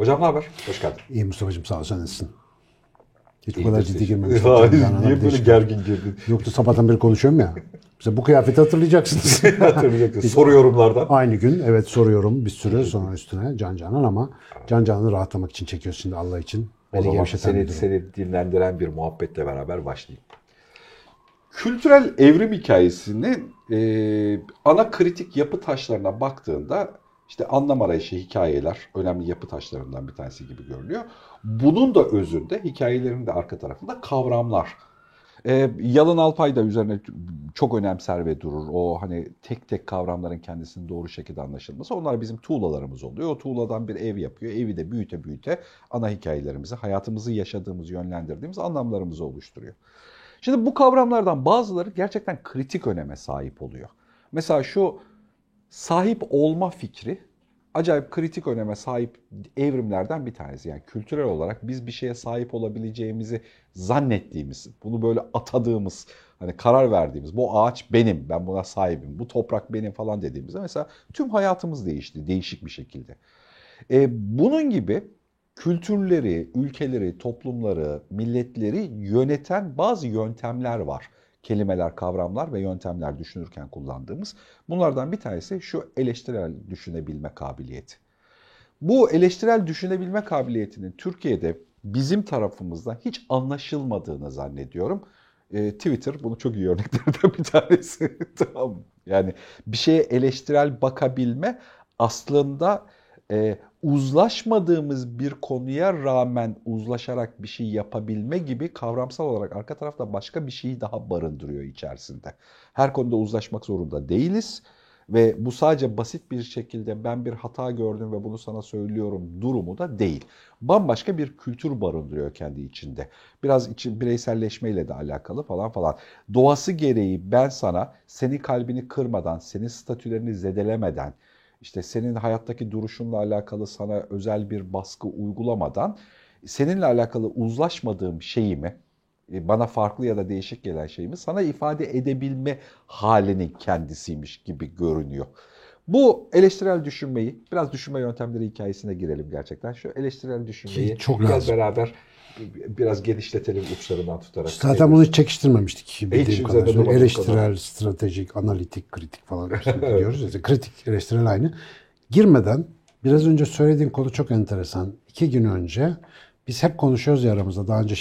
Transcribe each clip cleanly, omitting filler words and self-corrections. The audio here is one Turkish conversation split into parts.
Hocam ne haber? Hoş geldin. İyi Mustafa'cığım, sağ ol, sen nasılsın? Hiç bu kadar ciddi girmemiştim. Niye böyle gergin girdin? Yoktu, sabahtan beri konuşuyorum ya. Mesela bu kıyafeti hatırlayacaksınız. Hatırlayacaksınız. Soru yorumlardan. Aynı gün evet soruyorum bir sürü sonra üstüne Canan ama Canan'ı rahatlamak için çekiyoruz şimdi Allah için. O zaman seni dinlendiren bir muhabbetle beraber başlayayım. Kültürel evrim hikayesinin ana kritik yapı taşlarına baktığında işte anlam arayışı, hikayeler önemli yapı taşlarından bir tanesi gibi görünüyor. Bunun da özünde, hikayelerin de arka tarafında kavramlar. Yalın Alpay da üzerine çok önemser ve durur. O hani tek tek kavramların kendisinin doğru şekilde anlaşılması. Onlar bizim tuğlalarımız oluyor. O tuğladan bir ev yapıyor. Evi de büyüte büyüte ana hikayelerimizi, hayatımızı yaşadığımız, yönlendirdiğimiz anlamlarımızı oluşturuyor. Şimdi bu kavramlardan bazıları gerçekten kritik öneme sahip oluyor. Mesela şu sahip olma fikri acayip kritik öneme sahip evrimlerden bir tanesi. Yani kültürel olarak biz bir şeye sahip olabileceğimizi zannettiğimiz, bunu böyle atadığımız, hani karar verdiğimiz, bu ağaç benim, ben buna sahibim, bu toprak benim falan dediğimizde mesela tüm hayatımız değişti, değişik bir şekilde. Bunun gibi kültürleri, ülkeleri, toplumları, milletleri yöneten bazı yöntemler var. Kelimeler, kavramlar ve yöntemler düşünürken kullandığımız. Bunlardan bir tanesi şu eleştirel düşünebilme kabiliyeti. Bu eleştirel düşünebilme kabiliyetinin Türkiye'de bizim tarafımızdan hiç anlaşılmadığını zannediyorum. Twitter bunu çok iyi örneklerden bir tanesi. Tamam. Yani bir şeye eleştirel bakabilme aslında uzlaşmadığımız bir konuya rağmen uzlaşarak bir şey yapabilme gibi kavramsal olarak arka tarafta başka bir şeyi daha barındırıyor içerisinde. Her konuda uzlaşmak zorunda değiliz ve bu sadece basit bir şekilde ben bir hata gördüm ve bunu sana söylüyorum durumu da değil. Bambaşka bir kültür barındırıyor kendi içinde. Biraz için bireyselleşmeyle de alakalı falan falan. Doğası gereği ben sana, senin kalbini kırmadan, senin statülerini zedelemeden, İşte senin hayattaki duruşunla alakalı sana özel bir baskı uygulamadan seninle alakalı uzlaşmadığım şeyimi, bana farklı ya da değişik gelen şeyimi sana ifade edebilme halinin kendisiymiş gibi görünüyor. Bu eleştirel düşünmeyi, biraz düşünme yöntemleri hikayesine girelim gerçekten. Şu eleştirel düşünmeyi çok biraz lazım. Beraber biraz genişletelim uçlarından tutarak. Zaten bunu hiç çekiştirmemiştik bildiğim kadarıyla. Eleştirel, stratejik, analitik, kritik falan diyoruz. Yani kritik, eleştirel aynı. Girmeden biraz önce söylediğin konu çok enteresan. 2 gün önce biz hep konuşuyoruz ya aramızda. Daha önce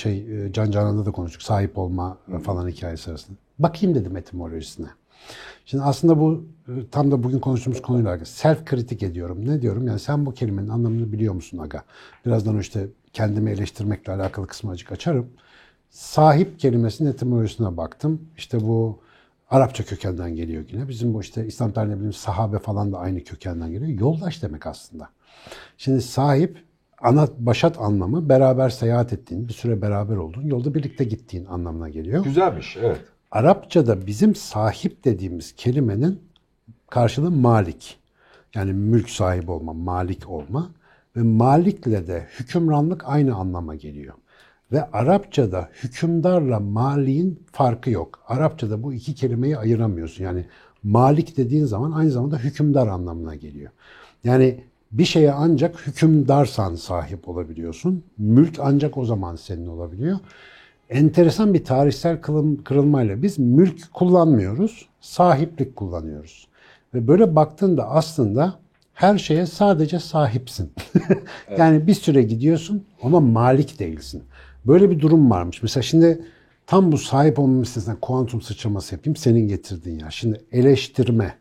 Canan'da da konuştuk. Sahip olma falan hikayesi arasında. Bakayım dedim etimolojisine. Şimdi aslında bu tam da bugün konuştuğumuz konuyla alakalı. Self kritik ediyorum. Ne diyorum? Yani sen bu kelimenin anlamını biliyor musun aga? Birazdan o işte kendimi eleştirmekle alakalı kısmı azıcık açarım. Sahip kelimesinin etimolojisine baktım. İşte bu Arapça kökenden geliyor yine. Bizim bu işte İslam tarihine bildiğimiz sahabe falan da aynı kökenden geliyor. Yoldaş demek aslında. Şimdi sahip, ana başat anlamı beraber seyahat ettiğin, bir süre beraber olduğun, yolda birlikte gittiğin anlamına geliyor. Güzelmiş, evet. Arapçada bizim sahip dediğimiz kelimenin karşılığı malik. Yani mülk sahibi olma, malik olma. Ve malikle de hükümranlık aynı anlama geliyor. Ve Arapçada hükümdarla maliğin farkı yok. Arapçada bu iki kelimeyi ayıramıyorsun. Yani malik dediğin zaman aynı zamanda hükümdar anlamına geliyor. Yani bir şeye ancak hükümdarsan sahip olabiliyorsun. Mülk ancak o zaman senin olabiliyor. Enteresan bir tarihsel kırılmayla biz mülk kullanmıyoruz, sahiplik kullanıyoruz. Ve böyle baktığında aslında her şeye sadece sahipsin. Evet. Yani bir süre gidiyorsun ama malik değilsin. Böyle bir durum varmış. Mesela şimdi tam bu sahip olma meselesinden kuantum sıçraması yapayım. Senin getirdiğin ya. Şimdi eleştirme,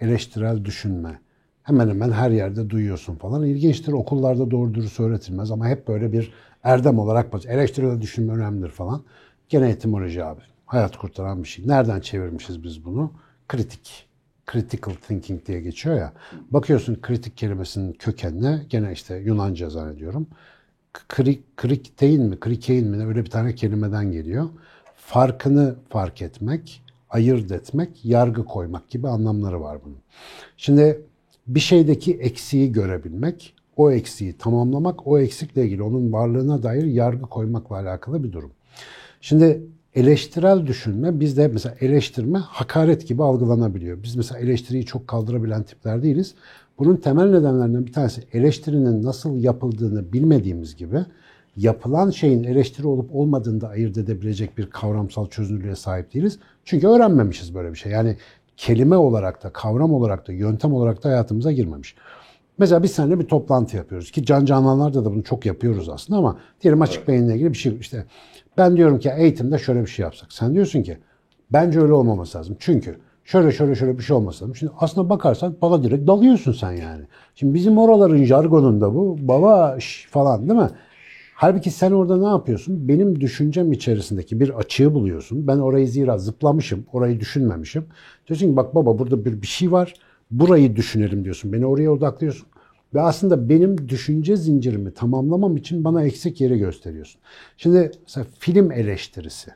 eleştirel düşünme. Hemen hemen her yerde duyuyorsun falan. İlginçtir, okullarda doğru dürüst öğretilmez ama hep böyle bir erdem olarak bakıyor. Eleştirel düşünme önemlidir falan. Gene etimoloji abi. Hayat kurtaran bir şey. Nereden çevirmişiz biz bunu? Kritik. Critical thinking diye geçiyor ya. Bakıyorsun kritik kelimesinin kökenine gene işte Yunanca zannediyorum. Krikein mi? Öyle bir tane kelimeden geliyor. Farkını fark etmek, ayırt etmek, yargı koymak gibi anlamları var bunun. Şimdi bir şeydeki eksiği görebilmek, o eksiği tamamlamak, o eksikle ilgili onun varlığına dair yargı koymakla alakalı bir durum. Şimdi eleştirel düşünme, bizde mesela eleştirme hakaret gibi algılanabiliyor. Biz mesela eleştiriyi çok kaldırabilen tipler değiliz. Bunun temel nedenlerinden bir tanesi eleştirinin nasıl yapıldığını bilmediğimiz gibi yapılan şeyin eleştiri olup olmadığını da ayırt edebilecek bir kavramsal çözünürlüğe sahip değiliz. Çünkü öğrenmemişiz böyle bir şey. Yani kelime olarak da, kavram olarak da, yöntem olarak da hayatımıza girmemiş. Mesela biz seninle bir toplantı yapıyoruz ki Cananlarda da bunu çok yapıyoruz aslında ama diyelim açık beyinle ilgili bir şey işte. Ben diyorum ki eğitimde şöyle bir şey yapsak. Sen diyorsun ki bence öyle olmaması lazım. Çünkü şöyle bir şey olması lazım. Şimdi aslına bakarsan bana direkt dalıyorsun sen yani. Şimdi bizim oraların jargonunda bu baba falan değil mi? Halbuki sen orada ne yapıyorsun? Benim düşüncem içerisindeki bir açığı buluyorsun. Ben orayı zira zıplamışım, orayı düşünmemişim. Diyorsun ki bak baba burada bir şey var. Burayı düşünelim diyorsun. Beni oraya odaklıyorsun. Ve aslında benim düşünce zincirimi tamamlamam için bana eksik yeri gösteriyorsun. Şimdi mesela film eleştirisi.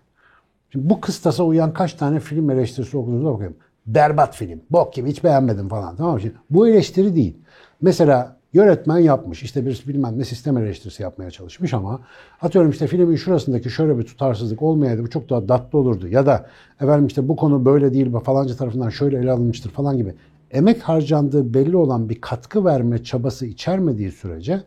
Şimdi bu kıstasa uyan kaç tane film eleştirisi okuduğunuza bakayım. Berbat film, bok gibi hiç beğenmedim falan. Tamam mı? Şimdi bu eleştiri değil. Mesela yönetmen yapmış, işte birisi bilmem ne sistem eleştirisi yapmaya çalışmış ama atıyorum işte filmin şurasındaki şöyle bir tutarsızlık olmayaydı bu çok daha tatlı olurdu. Ya da efendim işte bu konu böyle değil falanca tarafından şöyle ele alınmıştır falan gibi. Emek harcandığı belli olan bir katkı verme çabası içermediği sürece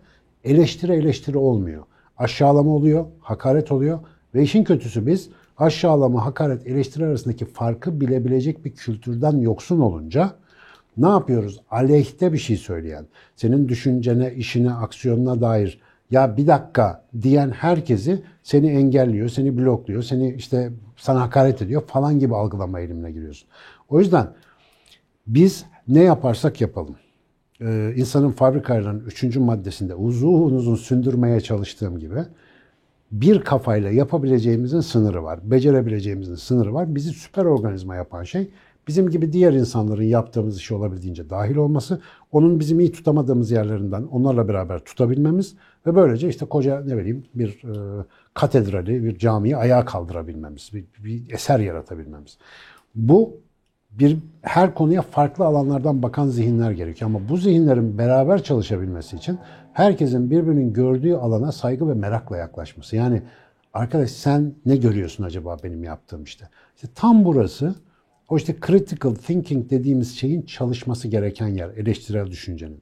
eleştiri olmuyor. Aşağılama oluyor, hakaret oluyor ve işin kötüsü biz aşağılama, hakaret, eleştiri arasındaki farkı bilebilecek bir kültürden yoksun olunca ne yapıyoruz? Aleyhte bir şey söyleyen, senin düşüncene, işine, aksiyonuna dair ya bir dakika diyen herkesi seni engelliyor, seni blokluyor, seni işte sana hakaret ediyor falan gibi algılama eğilimine giriyorsun. O yüzden biz ne yaparsak yapalım. İnsanın fabrika ayarlarının 3. maddesinde uzun sündürmeye çalıştığım gibi bir kafayla yapabileceğimizin sınırı var. Becerebileceğimizin sınırı var. Bizi süper organizma yapan şey bizim gibi diğer insanların yaptığımız işi olabildiğince dahil olması, onun bizim iyi tutamadığımız yerlerinden onlarla beraber tutabilmemiz ve böylece işte koca ne bileyim bir katedrali, bir camiyi ayağa kaldırabilmemiz, bir eser yaratabilmemiz. Bu her konuya farklı alanlardan bakan zihinler gerekiyor ama bu zihinlerin beraber çalışabilmesi için herkesin birbirinin gördüğü alana saygı ve merakla yaklaşması. Yani arkadaş sen ne görüyorsun acaba benim yaptığım işte? İşte tam burası o işte critical thinking dediğimiz şeyin çalışması gereken yer, eleştirel düşüncenin.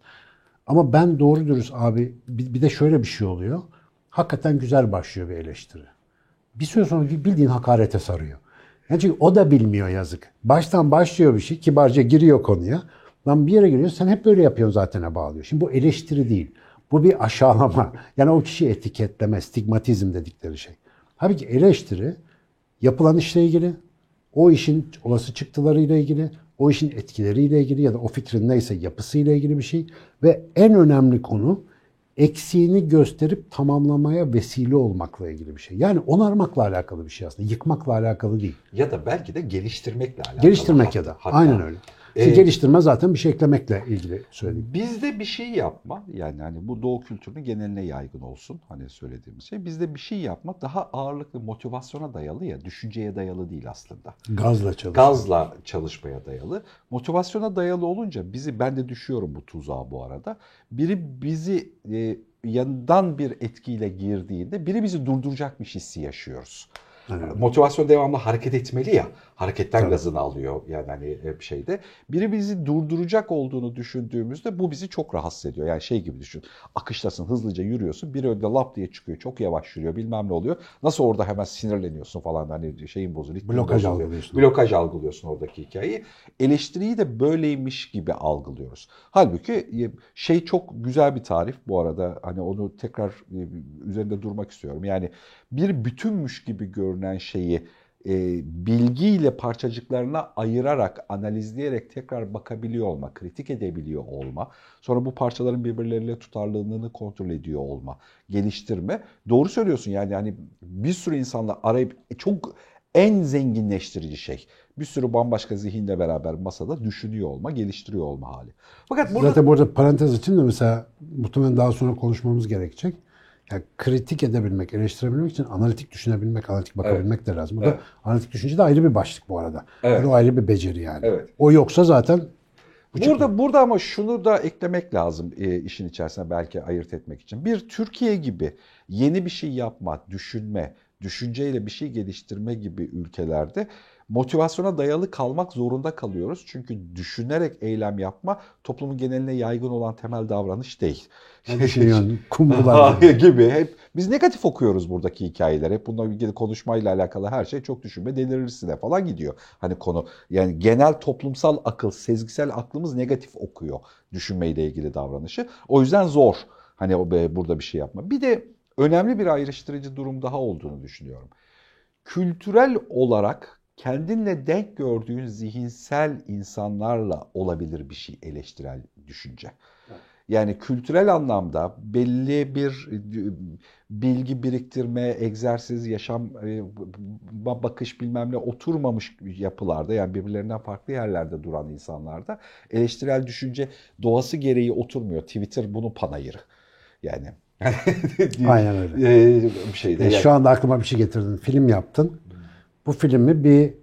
Ama ben doğru dürüst abi bir de şöyle bir şey oluyor. Hakikaten güzel başlıyor bir eleştiri. Bir süre sonra bildiğin hakarete sarıyor. Yani çünkü o da bilmiyor yazık. Baştan başlıyor bir şey, kibarca giriyor konuya. Lan bir yere giriyor, sen hep böyle yapıyorsun zaten'e bağlıyor. Şimdi bu eleştiri değil, bu bir aşağılama. Yani o kişi etiketleme, stigmatizm dedikleri şey. Halbuki eleştiri yapılan işle ilgili, o işin olası çıktılarıyla ilgili, o işin etkileriyle ilgili ya da o fikrin neyse yapısıyla ilgili bir şey. Ve en önemli konu eksiğini gösterip tamamlamaya vesile olmakla ilgili bir şey. Yani onarmakla alakalı bir şey aslında. Yıkmakla alakalı değil. Ya da belki de geliştirmekle alakalı. Geliştirmek ya da. Hatta, aynen öyle. Geliştirme zaten bir şey eklemekle ilgili söyleyeyim. Bizde bir şey yapma, yani hani bu doğu kültürünün geneline yaygın olsun hani söylediğimiz şey. Bizde bir şey yapma daha ağırlıklı motivasyona dayalı ya, düşünceye dayalı değil aslında. Gazla çalışmaya dayalı. Motivasyona dayalı olunca ben de düşüyorum bu tuzağa bu arada. Biri bizi yanından bir etkiyle girdiğinde biri bizi durduracakmış hissi yaşıyoruz. Evet. Motivasyon devamlı hareket etmeli ya. Hareketten evet. Gazını alıyor yani hani bir şeyde. Biri bizi durduracak olduğunu düşündüğümüzde bu bizi çok rahatsız ediyor. Yani şey gibi düşün. Akıştasın, hızlıca yürüyorsun. Biri önde lap diye çıkıyor. Çok yavaş yürüyor. Bilmem ne oluyor. Nasıl orada hemen sinirleniyorsun falan. Hani şeyin bozuluyor. Blokaj algılıyorsun oradaki hikayeyi. Eleştiriyi de böyleymiş gibi algılıyoruz. Halbuki şey çok güzel bir tarif bu arada. Hani onu tekrar üzerinde durmak istiyorum. Yani bir bütünmüş gibi görünen şeyi bilgiyle parçacıklarına ayırarak, analizleyerek tekrar bakabiliyor olma, kritik edebiliyor olma, sonra bu parçaların birbirleriyle tutarlılığını kontrol ediyor olma, geliştirme. Doğru söylüyorsun yani hani bir sürü insanla arayıp çok en zenginleştirici şey. Bir sürü bambaşka zihinle beraber masada düşünüyor olma, geliştiriyor olma hali. Fakat burada... Zaten burada parantez için de mesela muhtemelen daha sonra konuşmamız gerekecek. Yani kritik edebilmek, eleştirebilmek için analitik düşünebilmek, analitik bakabilmek de lazım. Bu da analitik düşünce de ayrı bir başlık bu arada. Evet. Yani o ayrı bir beceri yani. Evet. O yoksa zaten... Burada ama şunu da eklemek lazım işin içerisine belki ayırt etmek için. Bir Türkiye gibi yeni bir şey yapma, düşünme, düşünceyle bir şey geliştirme gibi ülkelerde motivasyona dayalı kalmak zorunda kalıyoruz. Çünkü düşünerek eylem yapma toplumun geneline yaygın olan temel davranış değil. Yani şey yani kumrular gibi. Hep biz negatif okuyoruz buradaki hikayeleri. Hep bununla ilgili konuşmayla alakalı her şey çok düşünme delirirsin falan gidiyor. Hani konu yani genel toplumsal akıl, sezgisel aklımız negatif okuyor düşünmeyle ilgili davranışı. O yüzden zor hani burada bir şey yapma. Bir de önemli bir ayrıştırıcı durum daha olduğunu düşünüyorum. Kültürel olarak kendinle denk gördüğün zihinsel insanlarla olabilir bir şey eleştirel düşünce. Yani kültürel anlamda belli bir bilgi biriktirme, egzersiz, yaşam, bakış bilmem ne oturmamış yapılarda yani birbirlerinden farklı yerlerde duran insanlarda eleştirel düşünce doğası gereği oturmuyor. Twitter bunu panayır. Yani. Aynen öyle. Bir şeyde. Şu anda aklıma bir şey getirdin. Film yaptın. Bu filmi bir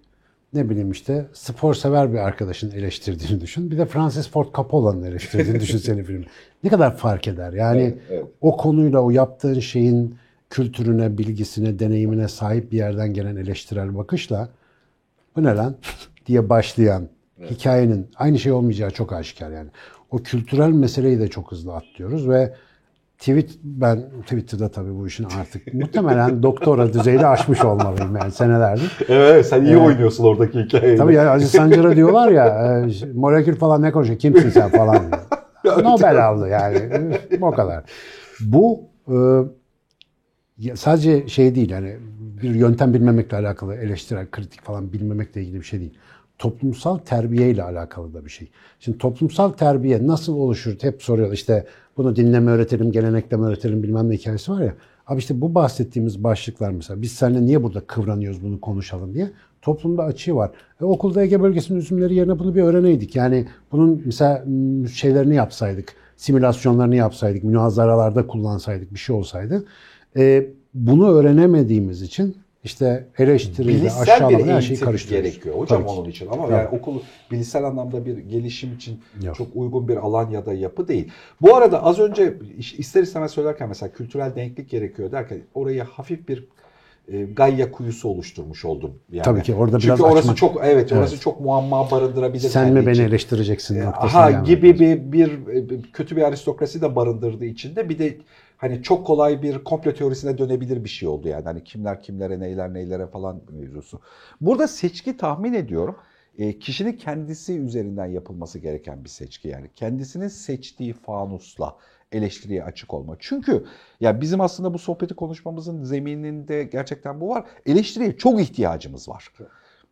ne bileyim işte spor sever bir arkadaşın eleştirdiğini düşün. Bir de Francis Ford Coppola'nın eleştirdiğini düşün senin filmi. Ne kadar fark eder? Yani evet. O konuyla o yaptığın şeyin kültürüne, bilgisine, deneyimine sahip bir yerden gelen eleştirel bakışla bu ne lan diye başlayan hikayenin aynı şey olmayacağı çok aşikar yani. O kültürel meseleyi de çok hızlı atlıyoruz ve ben Twitter'da tabii bu işin artık muhtemelen doktora düzeyde aşmış olmalıyım yani senelerdir. Evet sen iyi oynuyorsun oradaki hikayeyi. Tabii ya Aziz Sancar'a diyorlar ya molekül falan ne konuşuyor kimsin sen falan diyor. Nobel aldı yani o kadar. Bu sadece şey değil yani bir yöntem bilmemekle alakalı eleştirel kritik falan bilmemekle ilgili bir şey değil. Toplumsal terbiye ile alakalı da bir şey. Şimdi toplumsal terbiye nasıl oluşur? Hep soruyorlar işte bunu dinleme öğretelim, gelenekleme öğretelim bilmem ne hikayesi var ya. Abi işte bu bahsettiğimiz başlıklar mesela biz seninle niye burada kıvranıyoruz bunu konuşalım diye. Toplumda açığı var. Okulda Ege bölgesinin üzümleri yerine bunu bir öğreneydik. Yani bunun mesela şeylerini yapsaydık, simülasyonlarını yapsaydık, münazaralarda kullansaydık bir şey olsaydı. Bunu öğrenemediğimiz için İşte eleştiriyle aşağılamayla her şeyi karıştırıyoruz. Gerekiyor hocam tabii onun için ama yani okul bilişsel anlamda bir gelişim için çok uygun bir alan ya da yapı değil. Bu arada az önce ister istemez söylerken mesela kültürel denklik gerekiyor derken oraya hafif bir gayya kuyusu oluşturmuş oldum. Yani. Tabii ki orada biraz çünkü orası açmak. Çok orası çok muamma barındırabilir. Sen mi beni eleştireceksin noktasına yani gibi bir kötü bir aristokrasi de barındırdığı için de bir de hani çok kolay bir komplo teorisine dönebilir bir şey oldu yani. Hani kimler kimlere, neyler neylere falan mevzusu. Burada seçki tahmin ediyorum. Kişinin kendisi üzerinden yapılması gereken bir seçki yani. Kendisinin seçtiği fanusla eleştiriye açık olma. Çünkü ya bizim aslında bu sohbeti konuşmamızın zemininde gerçekten bu var. Eleştiriye çok ihtiyacımız var.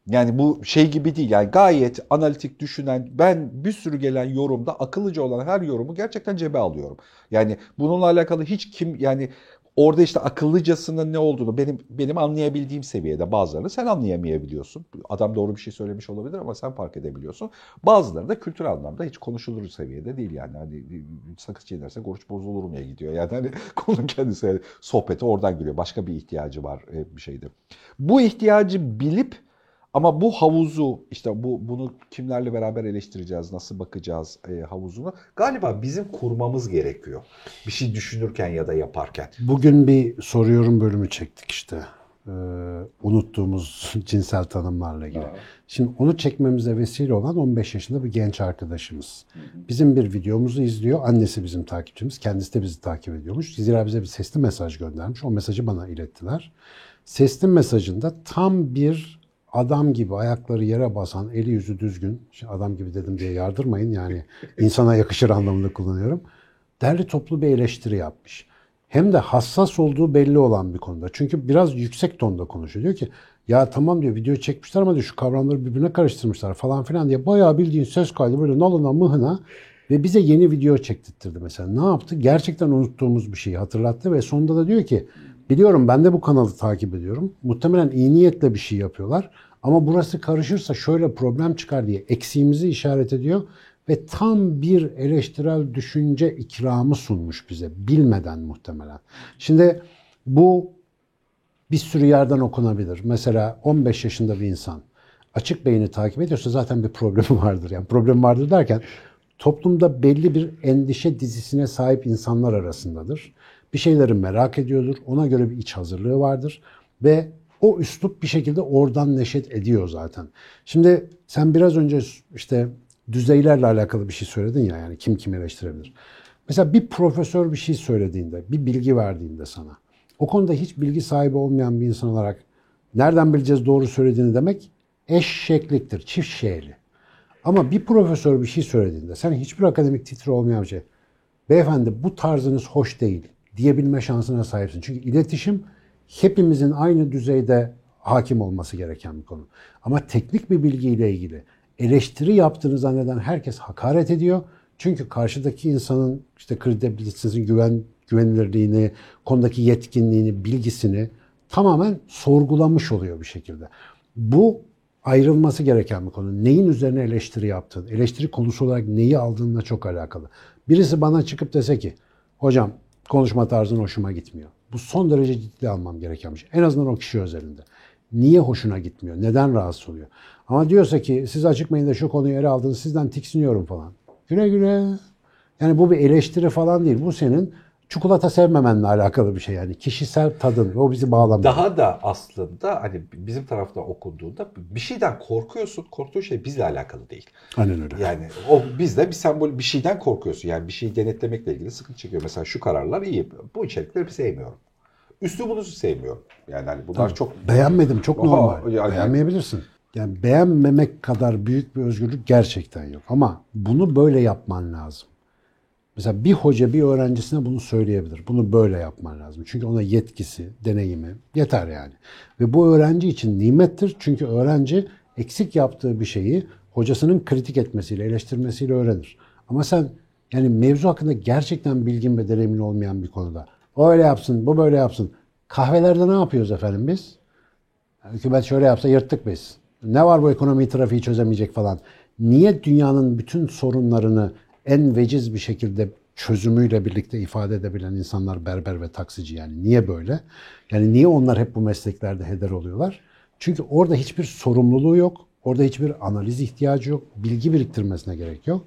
Yani bu şey gibi değil yani gayet analitik düşünen ben bir sürü gelen yorumda akıllıca olan her yorumu gerçekten cebe alıyorum. Yani bununla alakalı hiç kim yani orada işte akıllıcasının ne olduğunu benim anlayabildiğim seviyede bazılarını sen anlayamayabiliyorsun. Adam doğru bir şey söylemiş olabilir ama sen fark edebiliyorsun. Bazıları da kültürel anlamda hiç konuşulur seviyede değil yani. Hani sakız çiğnerse oruç bozulur muya gidiyor. Yani hani konu kendisi sohbeti oradan geliyor. Başka bir ihtiyacı var bir şeyde. Bu ihtiyacı bilip ama bu havuzu işte bunu kimlerle beraber eleştireceğiz, nasıl bakacağız havuzunu galiba bizim kurmamız gerekiyor. Bir şey düşünürken ya da yaparken. Bugün bir soruyorum bölümü çektik işte. Unuttuğumuz cinsel tanımlarla ilgili. Evet. Şimdi onu çekmemize vesile olan 15 yaşında bir genç arkadaşımız. Bizim bir videomuzu izliyor. Annesi bizim takipçimiz. Kendisi de bizi takip ediyormuş. Zira bize bir sesli mesaj göndermiş. O mesajı bana ilettiler. Sesli mesajında tam bir adam gibi ayakları yere basan, eli yüzü düzgün, adam gibi dedim diye yardırmayın yani insana yakışır anlamında kullanıyorum. Derli toplu bir eleştiri yapmış. Hem de hassas olduğu belli olan bir konuda. Çünkü biraz yüksek tonda konuşuyor. Diyor ki ya tamam diyor video çekmişler ama diyor şu kavramları birbirine karıştırmışlar falan filan diye bayağı bildiğin söz kaydı böyle nalına mıhına ve bize yeni video çektirtti mesela. Ne yaptı? Gerçekten unuttuğumuz bir şeyi hatırlattı ve sonunda da diyor ki biliyorum ben de bu kanalı takip ediyorum. Muhtemelen iyi niyetle bir şey yapıyorlar. Ama burası karışırsa şöyle problem çıkar diye eksiğimizi işaret ediyor. Ve tam bir eleştirel düşünce ikramı sunmuş bize. Bilmeden muhtemelen. Şimdi bu bir sürü yerden okunabilir. Mesela 15 yaşında bir insan açık beyni takip ediyorsa zaten bir problemi vardır. Yani problem vardır derken toplumda belli bir endişe dizisine sahip insanlar arasındadır. Bir şeyleri merak ediyordur, ona göre bir iç hazırlığı vardır. ve o üslup bir şekilde oradan neşet ediyor zaten. Şimdi sen biraz önce işte düzeylerle alakalı bir şey söyledin ya, yani kim kimi eleştirebilir. Mesela bir profesör bir şey söylediğinde, bir bilgi verdiğinde sana, o konuda hiç bilgi sahibi olmayan bir insan olarak nereden bileceğiz doğru söylediğini demek eşekliktir, çift şeyli. Ama bir profesör bir şey söylediğinde sen hiçbir akademik titri olmayan bir şey, beyefendi bu tarzınız hoş değil diyebilme şansına sahipsin. Çünkü iletişim hepimizin aynı düzeyde hakim olması gereken bir konu. Ama teknik bir bilgiyle ilgili eleştiri yaptığını zanneden herkes hakaret ediyor. Çünkü karşıdaki insanın işte kredibilitinizin güvenilirliğini, konudaki yetkinliğini, bilgisini tamamen sorgulamış oluyor bir şekilde. Bu ayrılması gereken bir konu. Neyin üzerine eleştiri yaptığın, eleştiri konusu olarak neyi aldığınla çok alakalı. Birisi bana çıkıp dese ki, hocam konuşma tarzın hoşuma gitmiyor. Bu son derece ciddi almam gereken bir şey. En azından o kişi özelinde. Niye hoşuna gitmiyor? Neden rahatsız oluyor? Ama diyorsa ki siz açıkmayın da şu konuyu ele aldınız, sizden tiksiniyorum falan. Güle güle. Yani bu bir eleştiri falan değil. Bu senin çikolata sevmemenle alakalı bir şey. Yani kişisel tadın. O bizi bağlamıyor. Daha da aslında hani bizim tarafta okunduğunda bir şeyden korkuyorsun. Korktuğun şey bizle alakalı değil. Aynen öyle. Yani o bizde bir sembol, bir şeyden korkuyorsun. Yani bir şeyi denetlemekle ilgili sıkıntı çekiyor. Mesela şu kararlar iyi. Bu içerikleri sevmiyorum. Üslubunuzu sevmiyorum. Yani hani bunlar tabii, çok... Beğenmedim. Çok normal. Yani... Beğenmeyebilirsin. Yani beğenmemek kadar büyük bir özgürlük gerçekten yok. Ama bunu böyle yapman lazım. Mesela bir hoca bir öğrencisine bunu söyleyebilir. Bunu böyle yapman lazım. Çünkü ona yetkisi, deneyimi yeter yani. Ve bu öğrenci için nimettir. Çünkü öğrenci eksik yaptığı bir şeyi hocasının kritik etmesiyle, eleştirmesiyle öğrenir. Ama sen yani mevzu hakkında gerçekten bilgin ve deneyimin olmayan bir konuda o öyle yapsın, bu böyle yapsın. Kahvelerde ne yapıyoruz efendim biz? Hükümet şöyle yapsa yırttık biz. Ne var bu ekonomi trafiği çözemeyecek falan. Niye dünyanın bütün sorunlarını en veciz bir şekilde çözümüyle birlikte ifade edebilen insanlar berber ve taksici yani? Niye böyle? Yani niye onlar hep bu mesleklerde heder oluyorlar? Çünkü orada hiçbir sorumluluğu yok. Orada hiçbir analiz ihtiyacı yok. Bilgi biriktirmesine gerek yok.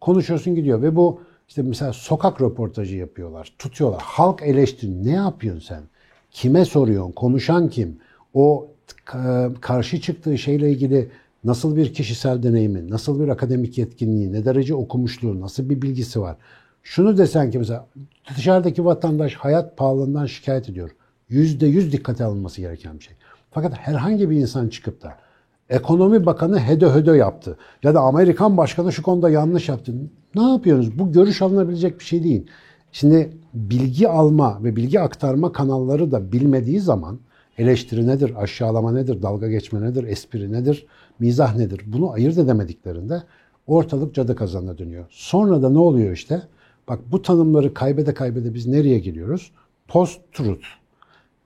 Konuşuyorsun gidiyor ve bu işte mesela sokak röportajı yapıyorlar. Tutuyorlar. Halk eleştiri. Ne yapıyorsun sen? Kime soruyorsun? Konuşan kim? O karşı çıktığı şeyle ilgili nasıl bir kişisel deneyimi, nasıl bir akademik yetkinliği, ne derece okumuşluğu, nasıl bir bilgisi var? Şunu desen ki mesela dışarıdaki vatandaş hayat pahalılığından şikayet ediyor. %100 dikkate alınması gereken bir şey. Fakat herhangi bir insan çıkıp da ekonomi bakanı hede höde yaptı ya da Amerikan başkanı şu konuda yanlış yaptı. Ne yapıyorsunuz? Bu görüş alınabilecek bir şey değil. Şimdi bilgi alma ve bilgi aktarma kanalları da bilmediği zaman eleştiri nedir, aşağılama nedir, dalga geçme nedir, espri nedir, mizah nedir? Bunu ayırt edemediklerinde ortalık cadı kazanına dönüyor. Sonra da ne oluyor işte? Bak bu tanımları kaybede kaybede biz nereye geliyoruz? Post-truth.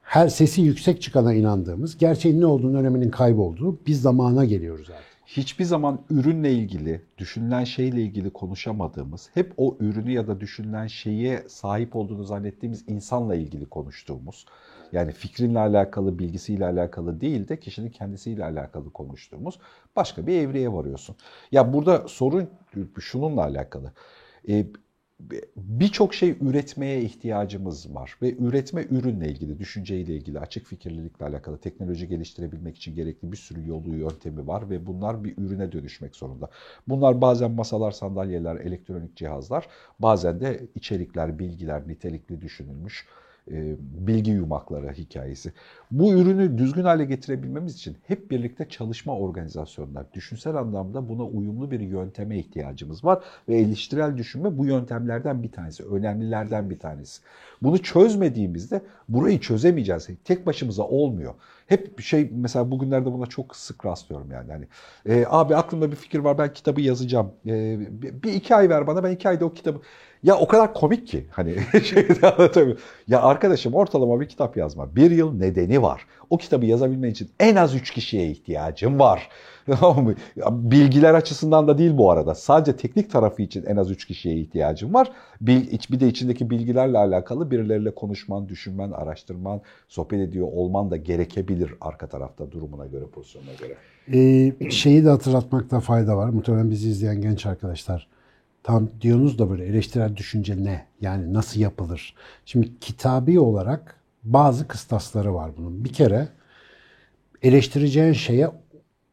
Her sesi yüksek çıkana inandığımız, gerçeğin ne olduğunun öneminin kaybolduğu bir zamana geliyoruz artık. Hiçbir zaman ürünle ilgili, düşünülen şeyle ilgili konuşamadığımız, hep o ürünü ya da düşünülen şeye sahip olduğunu zannettiğimiz insanla ilgili konuştuğumuz, yani fikrinle alakalı, bilgisiyle alakalı değil de kişinin kendisiyle alakalı konuştuğumuz başka bir evreye varıyorsun. Ya burada sorun şununla alakalı. Birçok şey üretmeye ihtiyacımız var ve üretme ürünle ilgili, düşünceyle ilgili, açık fikirlilikle alakalı, teknoloji geliştirebilmek için gerekli bir sürü yolu, yöntemi var ve bunlar bir ürüne dönüşmek zorunda. Bunlar bazen masalar, sandalyeler, elektronik cihazlar, bazen de içerikler, bilgiler, nitelikli düşünülmüş bilgi yumakları hikayesi. Bu ürünü düzgün hale getirebilmemiz için hep birlikte çalışma organizasyonlar, düşünsel anlamda buna uyumlu bir yönteme ihtiyacımız var ve eleştirel düşünme bu yöntemlerden bir tanesi, önemlilerden bir tanesi. Bunu çözmediğimizde burayı çözemeyeceğiz. Tek başımıza olmuyor. Hep şey mesela bugünlerde buna çok sık rastlıyorum yani. Hani, abi aklımda bir fikir var, ben kitabı yazacağım. Bir iki ay ver bana, ben iki ayda o kitabı... Ya o kadar komik ki hani şeyde anlatamıyorum. Ya arkadaşım ortalama bir kitap yazma. Bir yıl nedeni var. O kitabı yazabilmen için en az 3 kişiye ihtiyacım var. Bilgiler açısından da değil bu arada. Sadece teknik tarafı için en az 3 kişiye ihtiyacım var. Bir de içindeki bilgilerle alakalı birileriyle konuşman, düşünmen, araştırman, sohbet ediyor olman da gerekebilir arka tarafta durumuna göre, pozisyonuna göre. Şeyi de hatırlatmakta fayda var. Muhtemelen bizi izleyen genç arkadaşlar. Tam diyorsunuz da böyle eleştirel düşünce ne? Yani nasıl yapılır? Şimdi kitabi olarak bazı kıstasları var bunun. Bir kere eleştireceğin şeye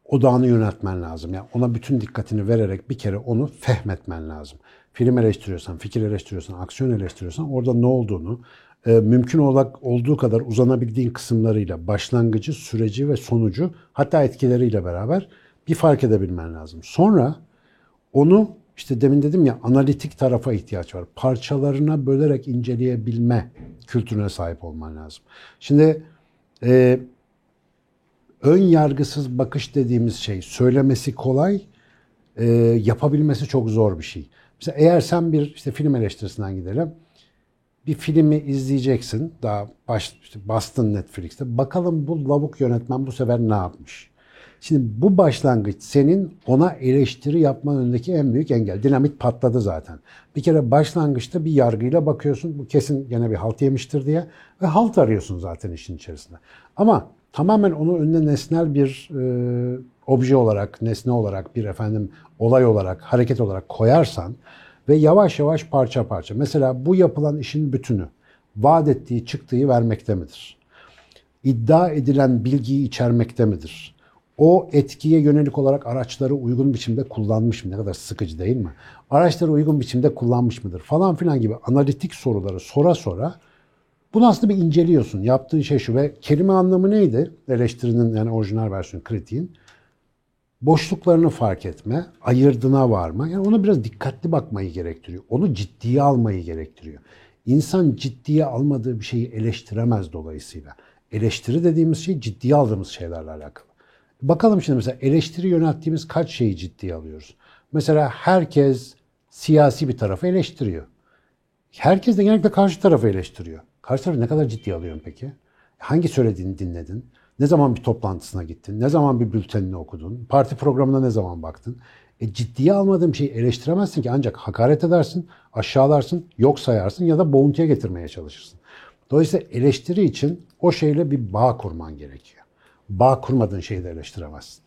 odağını yöneltmen lazım. Yani ona bütün dikkatini vererek bir kere onu fehmetmen lazım. Film eleştiriyorsan, fikir eleştiriyorsan, aksiyon eleştiriyorsan orada ne olduğunu, mümkün olduğu kadar uzanabildiğin kısımlarıyla başlangıcı, süreci ve sonucu, hatta etkileriyle beraber bir fark edebilmen lazım. Sonra onu işte demin dedim ya, analitik tarafa ihtiyaç var. Parçalarına bölerek inceleyebilme kültürüne sahip olman lazım. Şimdi ön yargısız bakış dediğimiz şey söylemesi kolay, yapabilmesi çok zor bir şey. Mesela eğer sen bir film eleştirisinden gidelim. Bir filmi izleyeceksin, daha bastın Netflix'te. Bakalım bu lavuk yönetmen bu sefer ne yapmış? Şimdi bu başlangıç senin ona eleştiri yapman önündeki en büyük engel. Dinamit patladı zaten. Bir kere başlangıçta bir yargıyla bakıyorsun. Bu kesin gene bir halt yemiştir diye. Ve halt arıyorsun zaten işin içerisinde. Ama tamamen onu önüne nesnel bir obje olarak, nesne olarak, bir olay olarak, hareket olarak koyarsan ve yavaş yavaş parça parça. Mesela bu yapılan işin bütünü, vaat ettiği çıktığı vermekte midir? İddia edilen bilgiyi içermekte midir? O etkiye yönelik olarak araçları uygun biçimde kullanmış mı? Ne kadar sıkıcı değil mi? Araçları uygun biçimde kullanmış mıdır? Falan filan gibi analitik soruları sora sora bunu aslında bir inceliyorsun. Yaptığın şey şu ve kelime anlamı neydi? Eleştirinin yani orijinal versiyonu, kritiğin. Boşluklarını fark etme, ayırdına varma. Yani ona biraz dikkatli bakmayı gerektiriyor. Onu ciddiye almayı gerektiriyor. İnsan ciddiye almadığı bir şeyi eleştiremez dolayısıyla. Eleştiri dediğimiz şey ciddiye aldığımız şeylerle alakalı. Bakalım şimdi mesela eleştiri yönelttiğimiz kaç şeyi ciddiye alıyoruz? Mesela herkes siyasi bir tarafı eleştiriyor. Herkes de genellikle karşı tarafı eleştiriyor. Karşı tarafı ne kadar ciddiye alıyorsun peki? Hangi söylediğini dinledin? Ne zaman bir toplantısına gittin? Ne zaman bir bültenini okudun? Parti programına ne zaman baktın? Ciddiye almadığım şeyi eleştiremezsin ki, ancak hakaret edersin, aşağılarsın, yok sayarsın ya da boğuntuya getirmeye çalışırsın. Dolayısıyla eleştiri için o şeyle bir bağ kurman gerekiyor. Bağ kurmadığın şeyi de eleştiremezsin.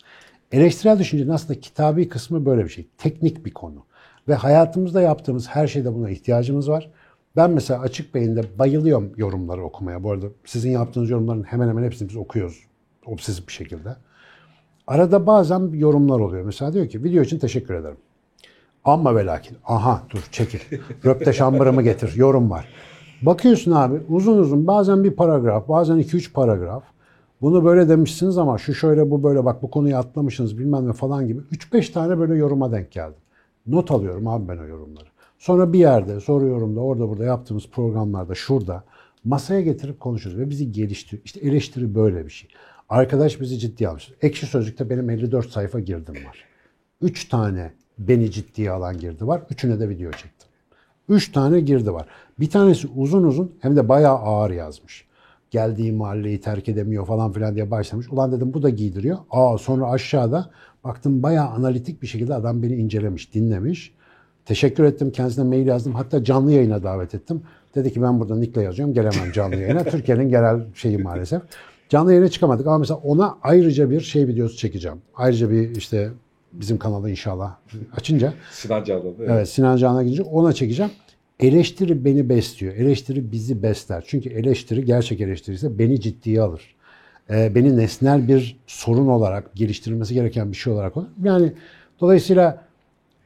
Eleştirel düşünce aslında kitabi kısmı böyle bir şey. Teknik bir konu. Ve hayatımızda yaptığımız her şeyde buna ihtiyacımız var. Ben mesela Açık Beyin'de bayılıyorum yorumları okumaya. Bu arada sizin yaptığınız yorumların hemen hemen hepsini biz okuyoruz. Obsesif bir şekilde. Arada bazen yorumlar oluyor. Mesela diyor ki, video için teşekkür ederim. Amma ve lakin. Aha dur çekil. Röpte şambırımı getir. Yorum var. Bakıyorsun abi uzun uzun, bazen bir paragraf, bazen 2-3 paragraf. Bunu böyle demişsiniz ama şu şöyle, bu böyle, bak bu konuyu atlamışsınız bilmem ne falan gibi. 3-5 tane böyle yoruma denk geldim. Not alıyorum abi ben o yorumları. Sonra bir yerde soruyorum da orada burada yaptığımız programlarda şurada masaya getirip konuşuyoruz ve bizi geliştiriyor. İşte eleştiri böyle bir şey. Arkadaş bizi ciddiye almış. Ekşi Sözlük'te benim 54 sayfa girdim var. 3 tane beni ciddiye alan girdi var. 3'üne de video çektim. 3 tane girdi var. Bir tanesi uzun uzun hem de bayağı ağır yazmış. Geldiği mahalleyi terk edemiyor falan filan diye başlamış. Ulan dedim bu da giydiriyor. Sonra aşağıda baktım bayağı analitik bir şekilde adam beni incelemiş, dinlemiş. Teşekkür ettim, kendisine mail yazdım. Hatta canlı yayına davet ettim. Dedi ki ben burada nickle yazıyorum, gelemem canlı yayına. Türkiye'nin genel şeyi maalesef. Canlı yayına çıkamadık ama mesela ona ayrıca bir şey videosu çekeceğim. Ayrıca bir bizim kanalı inşallah açınca. Sinan Canan'da. Evet, Sinan Canan'a gidince ona çekeceğim. Eleştiri beni besliyor. Eleştiri bizi besler. Çünkü eleştiri, gerçek eleştiri ise beni ciddiye alır. Beni nesnel bir sorun olarak, geliştirilmesi gereken bir şey olarak alır. Yani dolayısıyla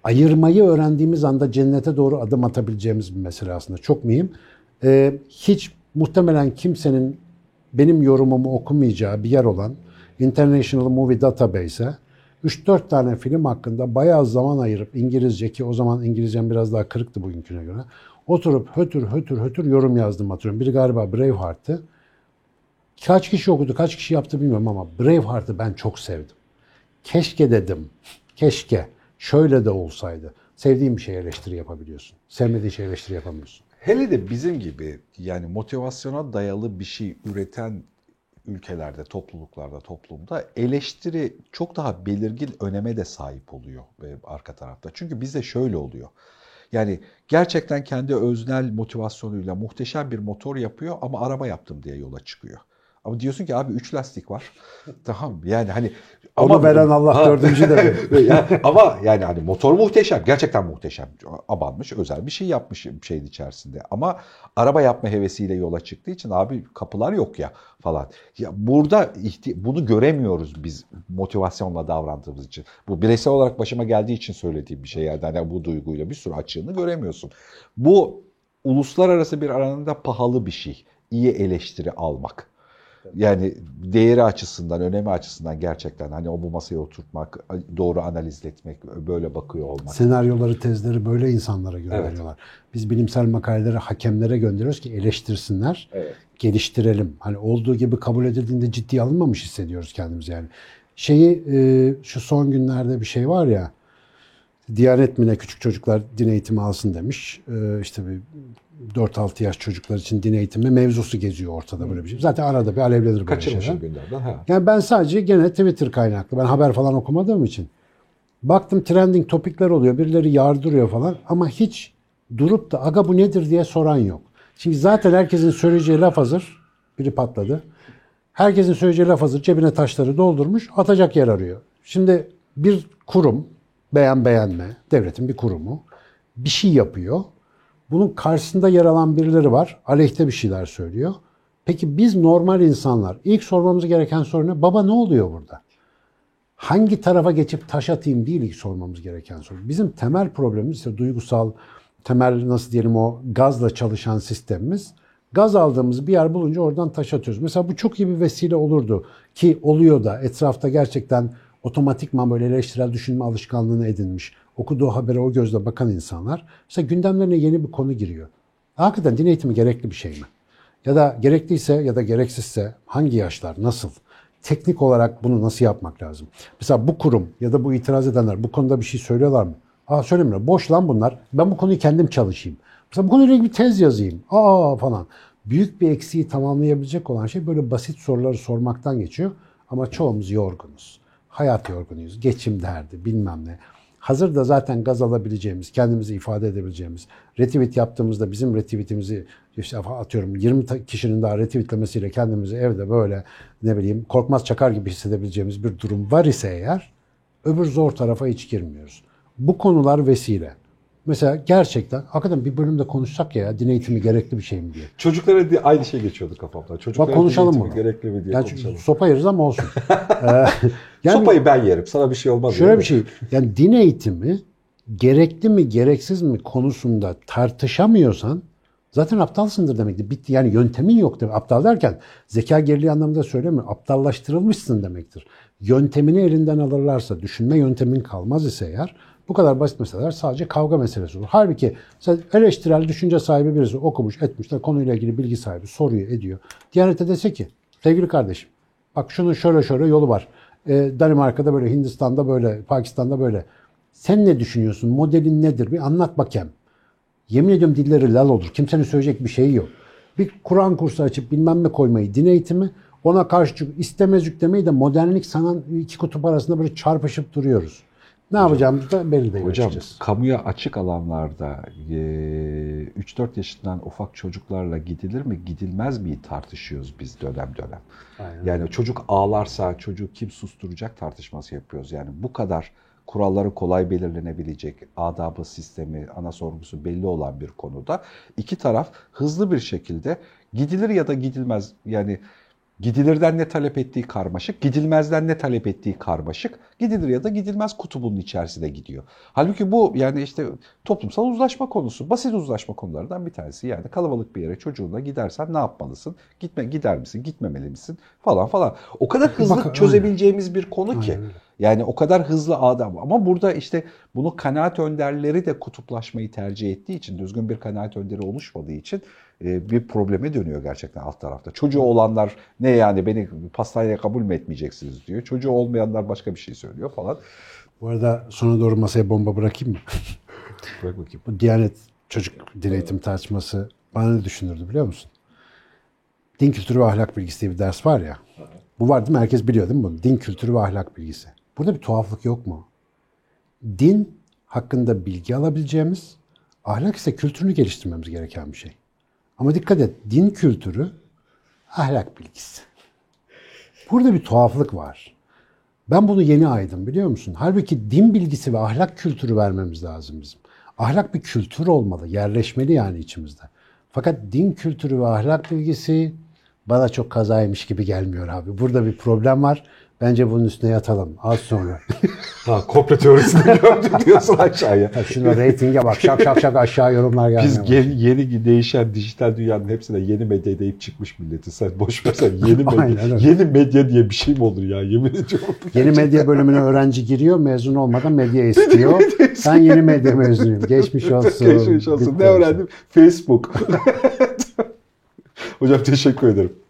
ayırmayı öğrendiğimiz anda cennete doğru adım atabileceğimiz bir mesele aslında. Çok mühim. Hiç muhtemelen kimsenin benim yorumumu okumayacağı bir yer olan International Movie Database'e 3-4 tane film hakkında bayağı zaman ayırıp İngilizce, ki o zaman İngilizcem biraz daha kırıktı bugünküne göre. Oturup hötür yorum yazdım hatırlıyorum. Biri galiba Braveheart'tı. Kaç kişi okudu, kaç kişi yaptı bilmiyorum ama Braveheart'ı ben çok sevdim. Keşke dedim. Keşke. Şöyle de olsaydı. Sevdiğin bir şey eleştiri yapabiliyorsun. Sevmediğin şey eleştiri yapamıyorsun. Hele de bizim gibi yani motivasyona dayalı bir şey üreten ülkelerde, topluluklarda, toplumda eleştiri çok daha belirgin öneme de sahip oluyor arka tarafta. Çünkü bizde şöyle oluyor. Yani gerçekten kendi öznel motivasyonuyla muhteşem bir motor yapıyor ama araba yaptım diye yola çıkıyor. Ama diyorsun ki abi 3 lastik var. Tamam yani hani ama veren Allah 4. de yani, ama yani hani motor muhteşem. Gerçekten muhteşem. Abanmış, özel bir şey yapmış bir şeyin içerisinde. Ama araba yapma hevesiyle yola çıktığı için abi kapılar yok ya falan. Ya burada bunu göremiyoruz biz motivasyonla davrandığımız için. Bu bireysel olarak başıma geldiği için söylediğim bir şey yani. Hani bu duyguyla bir sürü açığını göremiyorsun. Bu uluslararası bir aranda pahalı bir şey. İyi eleştiri almak. Yani değeri açısından, önemi açısından gerçekten hani o bu masaya oturtmak, doğru analiz etmek, böyle bakıyor olmak. Senaryoları, tezleri böyle insanlara gönderiyorlar. Evet. Biz bilimsel makaleleri hakemlere gönderiyoruz ki eleştirsinler, evet, geliştirelim. Hani olduğu gibi kabul edildiğinde ciddiye alınmamış hissediyoruz kendimizi yani. Şu son günlerde bir şey var ya, Diyanet mi ne küçük çocuklar din eğitimi alsın demiş. İşte bir 4-6 yaş çocuklar için din eğitimi mevzusu geziyor ortada, böyle bir şey. Zaten arada bir alevlenir böyle kaçırmışım şeyden. Yani ben sadece gene Twitter kaynaklı. Ben haber falan okumadığım için. Baktım trending topikler oluyor. Birileri yardırıyor falan. Ama hiç durup da aga bu nedir diye soran yok. Şimdi zaten herkesin söyleyeceği laf hazır. Biri patladı. Herkesin söyleyeceği laf hazır. Cebine taşları doldurmuş. Atacak yer arıyor. Şimdi bir kurum, beğen beğenme, devletin bir kurumu bir şey yapıyor. Bunun karşısında yer alan birileri var. Aleyhte bir şeyler söylüyor. Peki biz normal insanlar ilk sormamız gereken soru ne? Baba ne oluyor burada? Hangi tarafa geçip taş atayım değil ilk sormamız gereken soru. Bizim temel problemimiz ise duygusal, temel nasıl diyelim o gazla çalışan sistemimiz. Gaz aldığımız bir yer bulunca oradan taş atıyoruz. Mesela bu çok iyi bir vesile olurdu ki oluyor da etrafta gerçekten otomatikman böyle eleştirel düşünme alışkanlığını edinmiş, okuduğu habere o gözle bakan insanlar mesela gündemlerine yeni bir konu giriyor. Hakikaten din eğitimi gerekli bir şey mi? Ya da gerekliyse ya da gereksizse hangi yaşlar, nasıl? Teknik olarak bunu nasıl yapmak lazım? Mesela bu kurum ya da bu itiraz edenler bu konuda bir şey söylüyorlar mı? Aa söylemiyorlar, boş lan bunlar. Ben bu konuyu kendim çalışayım. Mesela bu konuyla ilgili bir tez yazayım. Aa falan. Büyük bir eksiği tamamlayabilecek olan şey böyle basit soruları sormaktan geçiyor. Ama çoğumuz yorgunuz. Hayat yorgunuyuz, geçim derdi, bilmem ne. Hazır da zaten gaz alabileceğimiz, kendimizi ifade edebileceğimiz, retweet yaptığımızda bizim retweetimizi işte atıyorum 20 kişinin daha retweetlemesiyle kendimizi evde böyle ne bileyim Korkmaz Çakar gibi hissedebileceğimiz bir durum var ise eğer, öbür zor tarafa hiç girmiyoruz. Bu konular vesile. Mesela gerçekten, hakikaten bir bölümde konuşsak ya din eğitimi gerekli bir şey mi diye. Çocuklara aynı şey geçiyordu kafamda. Çocuklara konuşalım mı? Gerekli mi diye yani konuşalım. Sopa yeriz ama olsun. Yani sopayı ben yerim. Sana bir şey olmaz. Şöyle bir şey. Yani din eğitimi gerekli mi gereksiz mi konusunda tartışamıyorsan zaten aptalsındır demektir. Bitti. Yani yöntemin yok demek. Aptal derken zeka geriliği anlamında söylemiyorum. Aptallaştırılmışsın demektir. Yöntemini elinden alırlarsa, düşünme yöntemin kalmaz ise eğer, bu kadar basit meseleler sadece kavga meselesi olur. Halbuki eleştirel düşünce sahibi birisi okumuş, etmiş, konuyla ilgili bilgi sahibi soruyor, ediyor. Diyanet'e dese ki, sevgili kardeşim, bak şunun şöyle şöyle yolu var. Danimarka'da böyle, Hindistan'da böyle, Pakistan'da böyle. Sen ne düşünüyorsun? Modelin nedir? Bir anlat bakayım. Yemin ediyorum dilleri lal olur. Kimsenin söyleyecek bir şeyi yok. Bir Kur'an kursu açıp bilmem ne koymayı, din eğitimi, ona karşı istemezlik demeyi de modernlik sanan iki kutup arasında böyle çarpışıp duruyoruz. Ne yapacağımız da belli değil. Hocam kamuya açık alanlarda 3-4 yaşından ufak çocuklarla gidilir mi gidilmez mi tartışıyoruz biz dönem dönem. Aynen. Yani çocuk ağlarsa çocuğu kim susturacak tartışması yapıyoruz. Yani bu kadar kuralları kolay belirlenebilecek, adabı, sistemi, ana sorgusu belli olan bir konuda iki taraf hızlı bir şekilde gidilir ya da gidilmez yani... Gidilirden ne talep ettiği karmaşık, gidilmezden ne talep ettiği karmaşık, gidilir ya da gidilmez kutubunun içerisine gidiyor. Halbuki bu yani işte toplumsal uzlaşma konusu, basit uzlaşma konularından bir tanesi. Yani kalabalık bir yere çocuğunla gidersen ne yapmalısın, gider misin, gitmemeli misin falan falan. O kadar hızlı çözebileceğimiz bir konu ki. Yani o kadar hızlı adam. Ama burada işte bunu kanaat önderleri de kutuplaşmayı tercih ettiği için, düzgün bir kanaat önderi oluşmadığı için bir probleme dönüyor gerçekten alt tarafta. Çocuğu olanlar ne yani beni pastaneye kabul mü etmeyeceksiniz diyor. Çocuğu olmayanlar başka bir şey söylüyor falan. Bu arada sona doğru masaya bomba bırakayım mı? Bırak bakayım. Bu Diyanet çocuk din eğitimi tartışması bana ne düşünürdü biliyor musun? Din Kültürü ve Ahlak Bilgisi diye bir ders var ya. Bu var değil mi? Herkes biliyor değil mi bunu? Din Kültürü ve Ahlak Bilgisi. Burada bir tuhaflık yok mu? Din hakkında bilgi alabileceğimiz, ahlak ise kültürünü geliştirmemiz gereken bir şey. Ama dikkat et, din kültürü, ahlak bilgisi. Burada bir tuhaflık var. Ben bunu yeni aydım, biliyor musun? Halbuki din bilgisi ve ahlak kültürü vermemiz lazım bizim. Ahlak bir kültür olmalı, yerleşmeli yani içimizde. Fakat din kültürü ve ahlak bilgisi bana çok kazaymış gibi gelmiyor abi. Burada bir problem var. Bence bunun üstüne yatalım. Az sonra. Komple teorisini gördüm diyorsun aşağıya. Şuna reytinge bak. Şak şak şak aşağı yorumlar gelmiyor. Biz yeni değişen dijital dünyanın hepsine yeni medya deyip çıkmış milleti. Sen boş ver, sen yeni medya. Aynen, yeni medya diye bir şey mi olur ya? Yemin ediyorum. Yeni medya bölümüne öğrenci giriyor. Mezun olmadan medya istiyor. Ben yeni medya mezunuyum. Geçmiş olsun. Geçmiş olsun. Ne öğrendim? Facebook. Hocam teşekkür ederim.